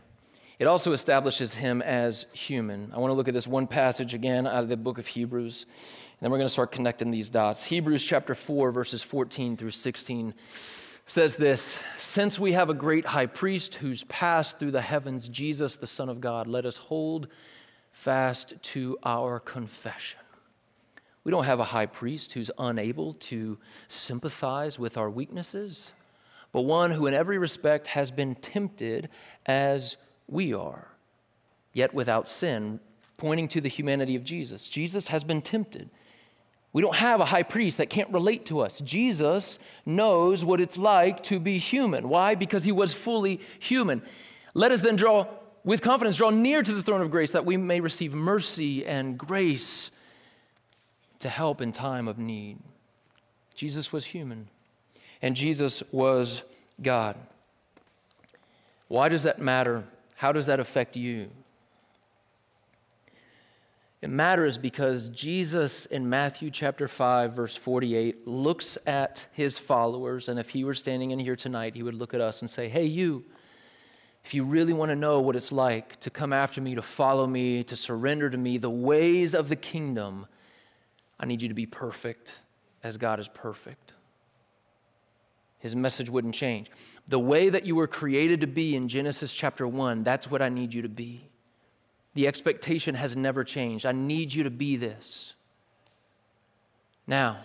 It also establishes him as human. I want to look at this one passage again out of the book of Hebrews. Then we're going to start connecting these dots. Hebrews chapter 4, verses 14 through 16 says this, "Since we have a great high priest who's passed through the heavens, Jesus, the Son of God, let us hold fast to our confession." We don't have a high priest who's unable to sympathize with our weaknesses, but one who in every respect has been tempted as we are, yet without sin, pointing to the humanity of Jesus. Jesus has been tempted. We don't have a high priest that can't relate to us. Jesus knows what it's like to be human. Why? Because he was fully human. Let us then draw near to the throne of grace that we may receive mercy and grace to help in time of need. Jesus was human, and Jesus was God. Why does that matter? How does that affect you? It matters because Jesus in Matthew chapter 5, verse 48, looks at his followers, and if he were standing in here tonight, he would look at us and say, "Hey, you, if you really want to know what it's like to come after me, to follow me, to surrender to me, the ways of the kingdom, I need you to be perfect as God is perfect." His message wouldn't change. The way that you were created to be in Genesis chapter 1, that's what I need you to be. The expectation has never changed. I need you to be this. Now,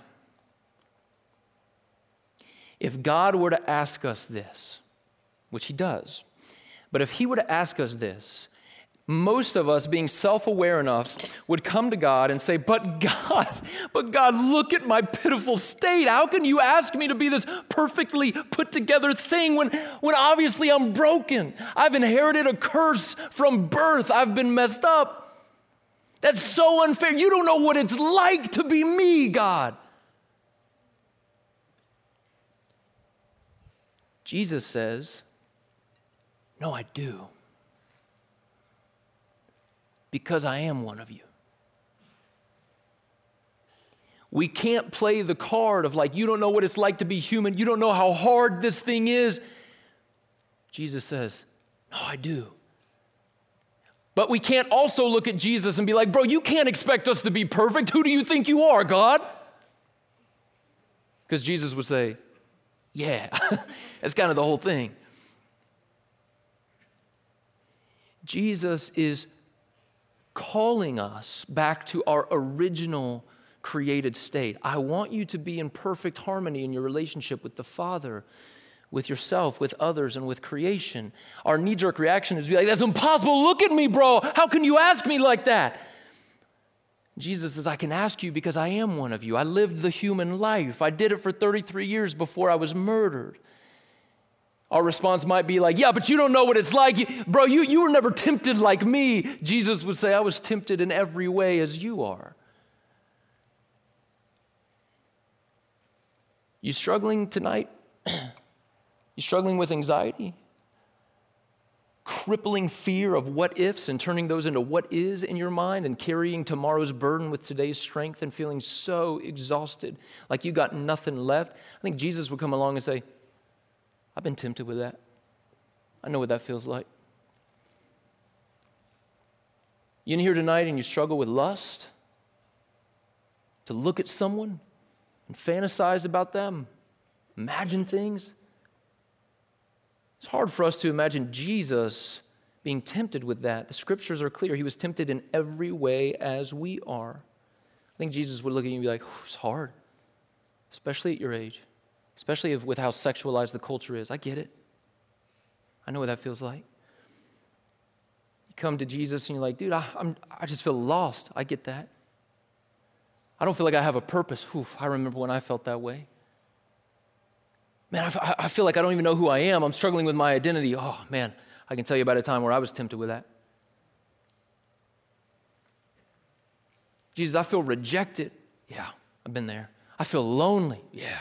if God were to ask us this, which he does, but if he were to ask us this, most of us, being self-aware enough, would come to God and say, but God, look at my pitiful state. How can you ask me to be this perfectly put together thing when obviously I'm broken? I've inherited a curse from birth. I've been messed up. That's so unfair. You don't know what it's like to be me, God. Jesus says, "No, I do. Because I am one of you." We can't play the card of like, you don't know what it's like to be human. You don't know how hard this thing is. Jesus says, "No, I do." But we can't also look at Jesus and be like, "Bro, you can't expect us to be perfect. Who do you think you are, God?" Because Jesus would say, "Yeah." That's kind of the whole thing. Jesus is calling us back to our original created state. I want you to be in perfect harmony in your relationship with the Father, with yourself, with others, and with creation. Our knee-jerk reaction is to be like, "That's impossible. Look at me, bro. How can you ask me like that?" Jesus says, "I can ask you because I am one of you. I lived the human life. I did it for 33 years before I was murdered." Our response might be like, "Yeah, but you don't know what it's like. Bro, you were never tempted like me." Jesus would say, "I was tempted in every way as you are." You struggling tonight? You struggling with anxiety? crippling fear of what ifs and turning those into what is in your mind and carrying tomorrow's burden with today's strength and feeling so exhausted, like you got nothing left, I think Jesus would come along and say, I've been tempted with that. I know what that feels like. You in here tonight and you struggle with lust, to look at someone and fantasize about them, imagine things. It's hard for us to imagine Jesus being tempted with that. The scriptures are clear. He was tempted in every way as we are. I think Jesus would look at you and be like, it's hard, especially at your age, especially with how sexualized the culture is. I get it. I know what that feels like. You come to Jesus and you're like, dude, I just feel lost. I get that. I don't feel like I have a purpose. I remember when I felt that way. Man, I feel like I don't even know who I am. I'm struggling with my identity. Oh, man, I can tell you about a time where I was tempted with that. Jesus, I feel rejected. Yeah, I've been there. I feel lonely. Yeah.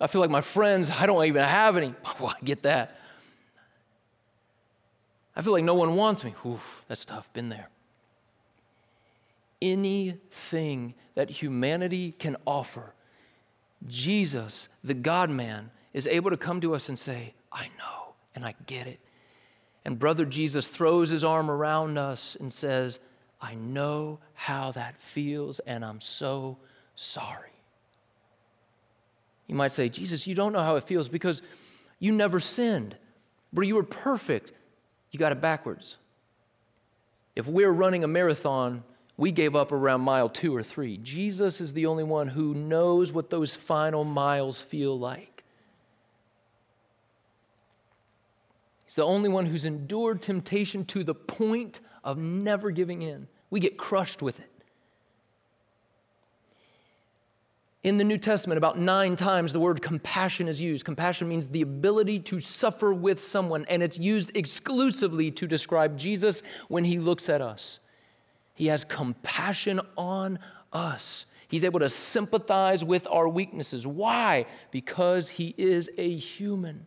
I feel like my friends, I don't even have any. Oh, I get that. I feel like no one wants me. That's tough. Been there. Anything that humanity can offer, Jesus, the God-man, is able to come to us and say, I know and I get it. And brother Jesus throws his arm around us and says, I know how that feels and I'm so sorry. You might say, Jesus, you don't know how it feels because you never sinned. Where you were perfect, you got it backwards. If we're running a marathon, we gave up around mile 2 or 3. Jesus is the only one who knows what those final miles feel like. He's the only one who's endured temptation to the point of never giving in. We get crushed with it. In the New Testament, about 9 times the word compassion is used. Compassion means the ability to suffer with someone, and it's used exclusively to describe Jesus when he looks at us. He has compassion on us. He's able to sympathize with our weaknesses. Why? Because he is a human.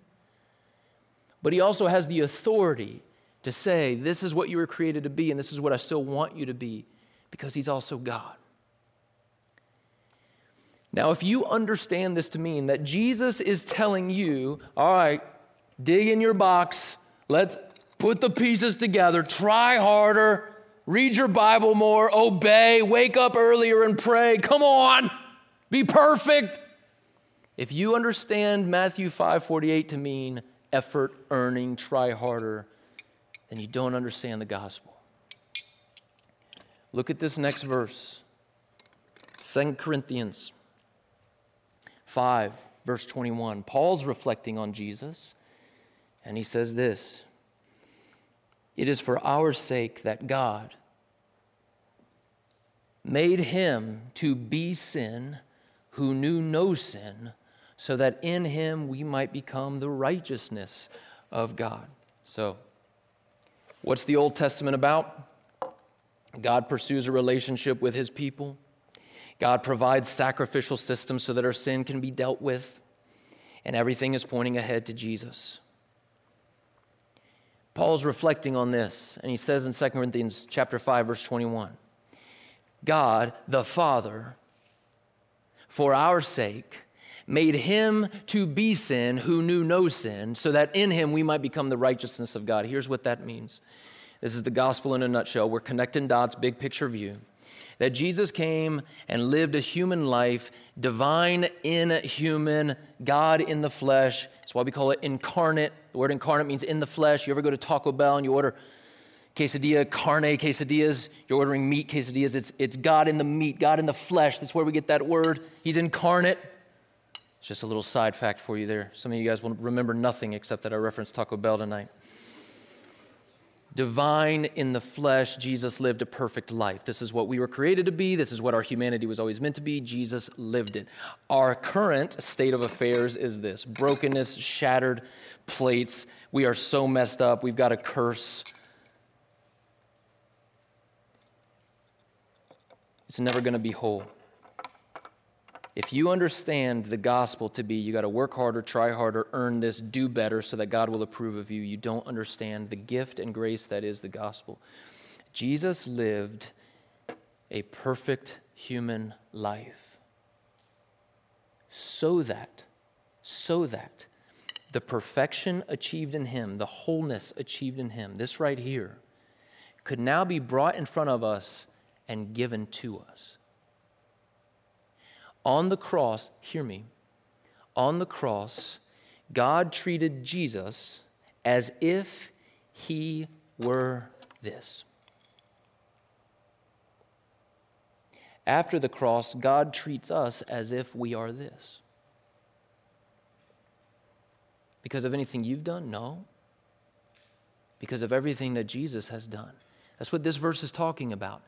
But he also has the authority to say, this is what you were created to be, and this is what I still want you to be, because he's also God. Now, if you understand this to mean that Jesus is telling you, all right, dig in your box, let's put the pieces together, try harder, read your Bible more, obey, wake up earlier and pray. Come on, be perfect. If you understand Matthew 5:48 to mean effort, earning, try harder, then you don't understand the gospel. Look at this next verse, 2 Corinthians 5, verse 21. Paul's reflecting on Jesus, and he says this, it is for our sake that God made him to be sin who knew no sin, so that in him we might become the righteousness of God. So, what's the Old Testament about? God pursues a relationship with his people. God provides sacrificial systems so that our sin can be dealt with. And everything is pointing ahead to Jesus. Paul's reflecting on this, and he says in 2 Corinthians chapter 5, verse 21, God, the Father, for our sake, made him to be sin who knew no sin, so that in him we might become the righteousness of God. Here's what that means. This is the gospel in a nutshell. We're connecting dots, big picture view. That Jesus came and lived a human life, divine in human, God in the flesh. That's why we call it incarnate. The word incarnate means in the flesh. You ever go to Taco Bell and you order quesadilla, carne quesadillas, you're ordering meat quesadillas. It's God in the meat, God in the flesh. That's where we get that word. He's incarnate. It's just a little side fact for you there. Some of you guys will remember nothing except that I referenced Taco Bell tonight. Divine in the flesh, Jesus lived a perfect life. This is what we were created to be. This is what our humanity was always meant to be. Jesus lived it. Our current state of affairs is this. Brokenness, shattered plates. We are so messed up. We've got a curse. It's never going to be whole. If you understand the gospel to be, you got to work harder, try harder, earn this, do better so that God will approve of you, you don't understand the gift and grace that is the gospel. Jesus lived a perfect human life so that the perfection achieved in him, the wholeness achieved in him, this right here, could now be brought in front of us and given to us. On the cross, hear me, on the cross, God treated Jesus as if he were this. After the cross, God treats us as if we are this. Because of anything you've done? No. Because of everything that Jesus has done. That's what this verse is talking about.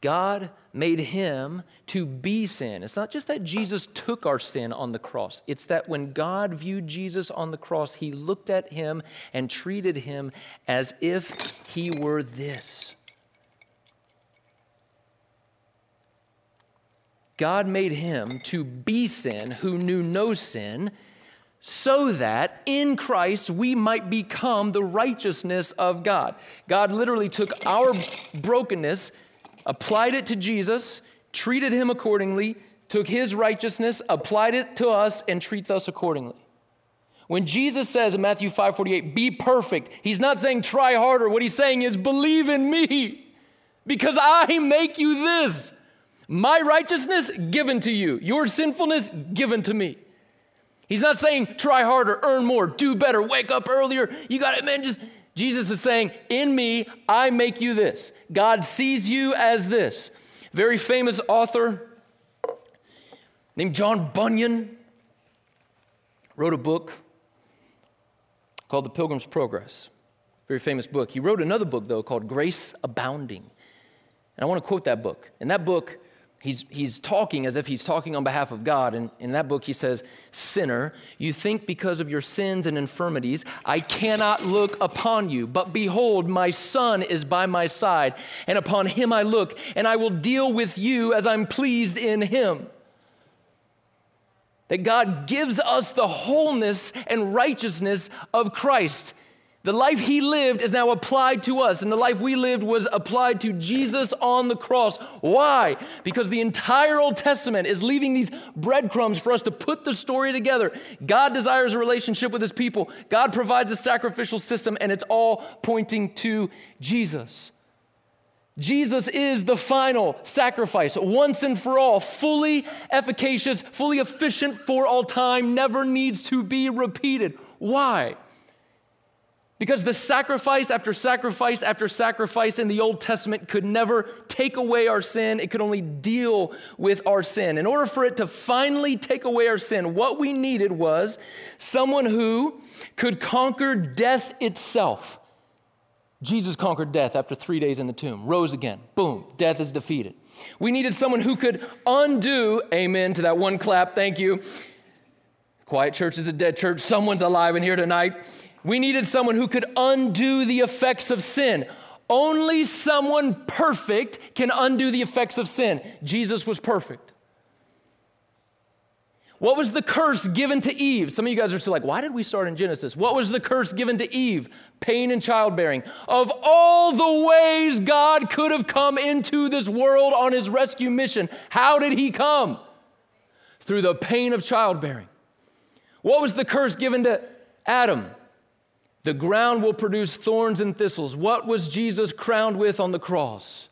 God made him to be sin. It's not just that Jesus took our sin on the cross. It's that when God viewed Jesus on the cross, he looked at him and treated him as if he were this. God made him to be sin who knew no sin, so that in Christ we might become the righteousness of God. God literally took our brokenness, applied it to Jesus, treated him accordingly, took his righteousness, applied it to us, and treats us accordingly. When Jesus says in Matthew 5:48, be perfect, he's not saying try harder. What he's saying is believe in me because I make you this. My righteousness given to you, your sinfulness given to me. He's not saying try harder, earn more, do better, wake up earlier. You got it, man. Jesus is saying, in me, I make you this. God sees you as this. Very famous author named John Bunyan wrote a book called The Pilgrim's Progress. Very famous book. He wrote another book, though, called Grace Abounding. And I want to quote that book. In that book, he's talking as if he's talking on behalf of God. And in that book, he says, sinner, you think because of your sins and infirmities, I cannot look upon you. But behold, my son is by my side, and upon him I look, and I will deal with you as I'm pleased in him. That God gives us the wholeness and righteousness of Christ. The life he lived is now applied to us, and the life we lived was applied to Jesus on the cross. Why? Because the entire Old Testament is leaving these breadcrumbs for us to put the story together. God desires a relationship with his people. God provides a sacrificial system, and it's all pointing to Jesus. Jesus is the final sacrifice, once and for all, fully efficacious, fully efficient for all time, never needs to be repeated. Why? Because the sacrifice after sacrifice after sacrifice in the Old Testament could never take away our sin. It could only deal with our sin. In order for it to finally take away our sin, what we needed was someone who could conquer death itself. Jesus conquered death after 3 days in the tomb, rose again, boom, death is defeated. We needed someone who could undo, amen to that one clap, thank you. Quiet church is a dead church. Someone's alive in here tonight. We needed someone who could undo the effects of sin. Only someone perfect can undo the effects of sin. Jesus was perfect. What was the curse given to Eve? Some of you guys are still like, why did we start in Genesis? What was the curse given to Eve? Pain and childbearing. Of all the ways God could have come into this world on his rescue mission, how did he come? Through the pain of childbearing. What was the curse given to Adam? The ground will produce thorns and thistles. What was Jesus crowned with on the cross?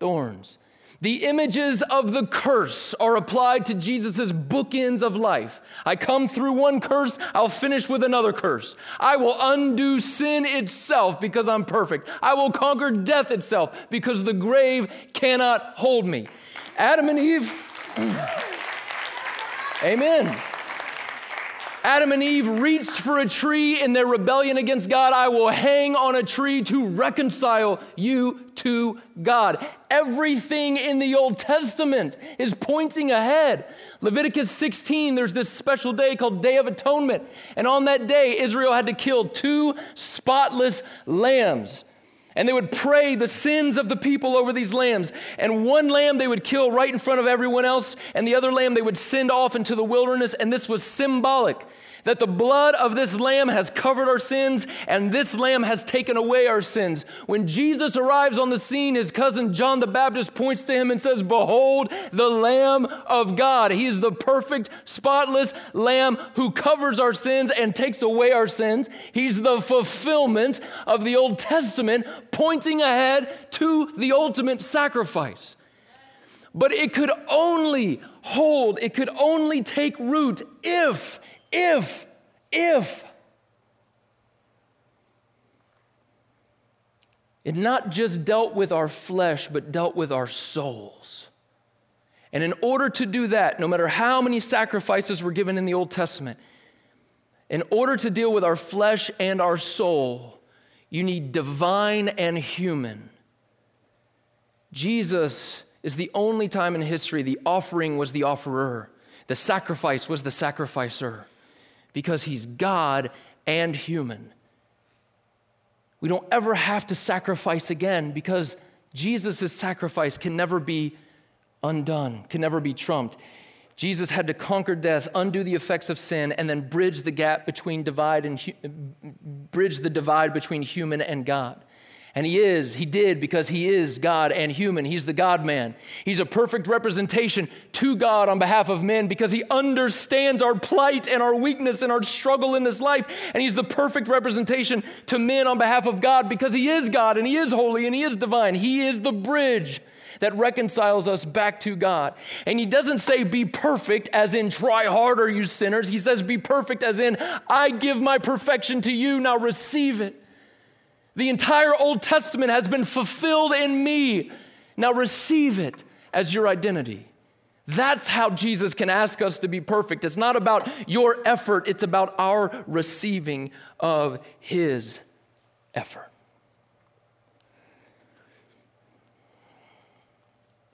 Thorns. The images of the curse are applied to Jesus' bookends of life. I come through one curse, I'll finish with another curse. I will undo sin itself because I'm perfect. I will conquer death itself because the grave cannot hold me. Adam and Eve, amen. Adam and Eve reached for a tree in their rebellion against God. I will hang on a tree to reconcile you to God. Everything in the Old Testament is pointing ahead. Leviticus 16, there's this special day called Day of Atonement. And on that day, Israel had to kill 2 spotless lambs. And they would pray the sins of the people over these lambs. And one lamb they would kill right in front of everyone else, and the other lamb they would send off into the wilderness. And this was symbolic that the blood of this lamb has covered our sins, and this lamb has taken away our sins. When Jesus arrives on the scene, his cousin John the Baptist points to him and says, "Behold, the Lamb of God." He is the perfect, spotless lamb who covers our sins and takes away our sins. He's the fulfillment of the Old Testament, pointing ahead to the ultimate sacrifice. But it could only hold, it could only take root if it not just dealt with our flesh, but dealt with our souls. And in order to do that, no matter how many sacrifices were given in the Old Testament, in order to deal with our flesh and our soul, you need divine and human. Jesus is the only time in history the offering was the offerer, the sacrifice was the sacrificer, because he's God and human. We don't ever have to sacrifice again because Jesus' sacrifice can never be undone, can never be trumped. Jesus had to conquer death, undo the effects of sin, and then bridge the gap between bridge the divide between human and God. And he did because he is God and human. He's the God-man. He's a perfect representation to God on behalf of men because he understands our plight and our weakness and our struggle in this life. And he's the perfect representation to men on behalf of God because he is God and he is holy and he is divine. He is the bridge that reconciles us back to God. And he doesn't say be perfect as in try harder, you sinners. He says be perfect as in I give my perfection to you, now receive it. The entire Old Testament has been fulfilled in me. Now receive it as your identity. That's how Jesus can ask us to be perfect. It's not about your effort. It's about our receiving of his effort.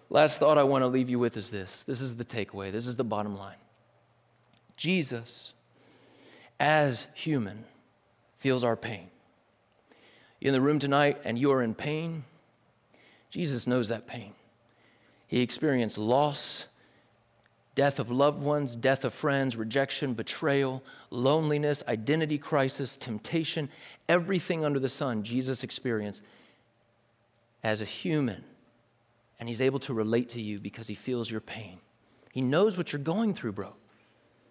Last thought I want to leave you with is this. This is the takeaway. This is the bottom line. Jesus, as human, feels our pain. You're in the room tonight and you are in pain. Jesus knows that pain. He experienced loss, death of loved ones, death of friends, rejection, betrayal, loneliness, identity crisis, temptation, everything under the sun Jesus experienced as a human. And he's able to relate to you because he feels your pain. He knows what you're going through, bro.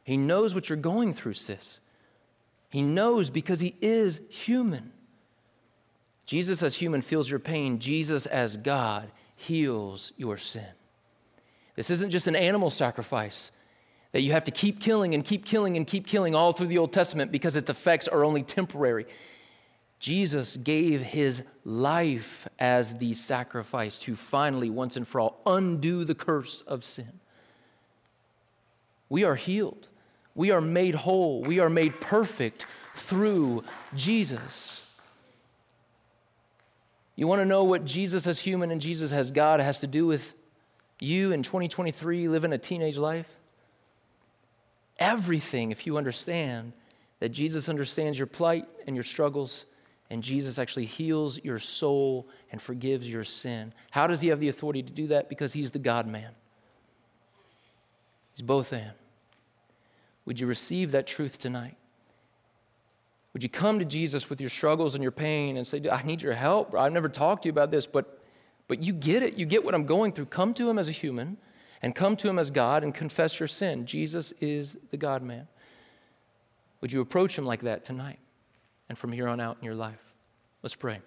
He knows what you're going through, sis. He knows because he is human. Jesus as human feels your pain. Jesus as God heals your sin. This isn't just an animal sacrifice that you have to keep killing and keep killing and keep killing all through the Old Testament because its effects are only temporary. Jesus gave his life as the sacrifice to finally, once and for all, undo the curse of sin. We are healed. We are made whole. We are made perfect through Jesus. You want to know what Jesus as human and Jesus as God has to do with you in 2023 living a teenage life? Everything, if you understand that Jesus understands your plight and your struggles, and Jesus actually heals your soul and forgives your sin. How does he have the authority to do that? Because he's the God-man. He's both and. Would you receive that truth tonight? Would you come to Jesus with your struggles and your pain and say, I need your help, bro. I've never talked to you about this, but you get it. You get what I'm going through. Come to him as a human and come to him as God and confess your sin. Jesus is the God-man. Would you approach him like that tonight and from here on out in your life? Let's pray.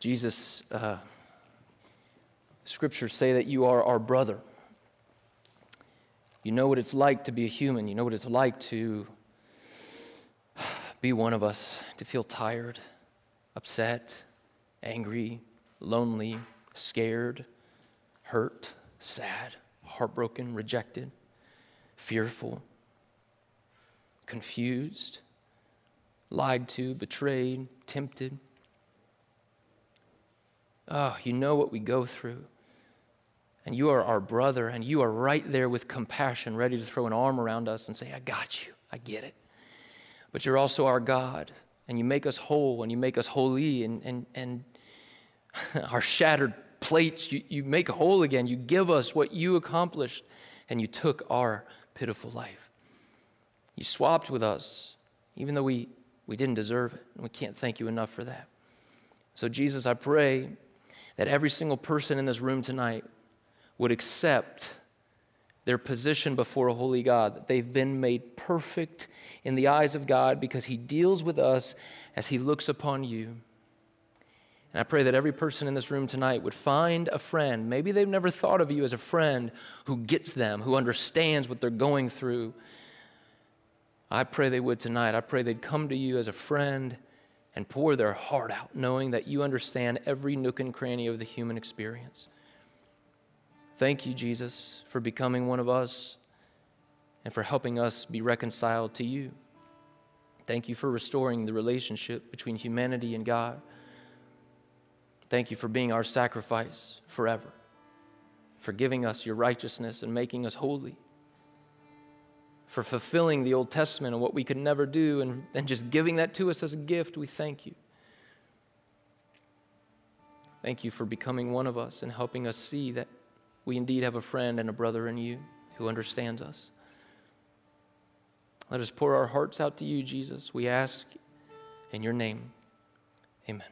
Jesus, Scriptures say that you are our brother. You know what it's like to be a human. You know what it's like to be one of us, to feel tired, upset, angry, lonely, scared, hurt, sad, heartbroken, rejected, fearful, confused, lied to, betrayed, tempted. Oh, you know what we go through. and you are our brother, and you are right there with compassion, ready to throw an arm around us and say, I got you, I get it. But you're also our God, and you make us whole, and you make us holy, and our shattered plates, you make whole again. You give us what you accomplished, and you took our pitiful life. You swapped with us, even though we didn't deserve it, and we can't thank you enough for that. So Jesus, I pray that every single person in this room tonight would accept their position before a holy God, that they've been made perfect in the eyes of God because he deals with us as he looks upon you. And I pray that every person in this room tonight would find a friend. Maybe they've never thought of you as a friend who gets them, who understands what they're going through. I pray they would tonight. I pray they'd come to you as a friend and pour their heart out, knowing that you understand every nook and cranny of the human experience. Thank you, Jesus, for becoming one of us and for helping us be reconciled to you. Thank you for restoring the relationship between humanity and God. Thank you for being our sacrifice forever, for giving us your righteousness and making us holy, for fulfilling the Old Testament and what we could never do and just giving that to us as a gift. We thank you. Thank you for becoming one of us and helping us see that we indeed have a friend and a brother in you who understands us. Let us pour our hearts out to you, Jesus. We ask in your name. Amen.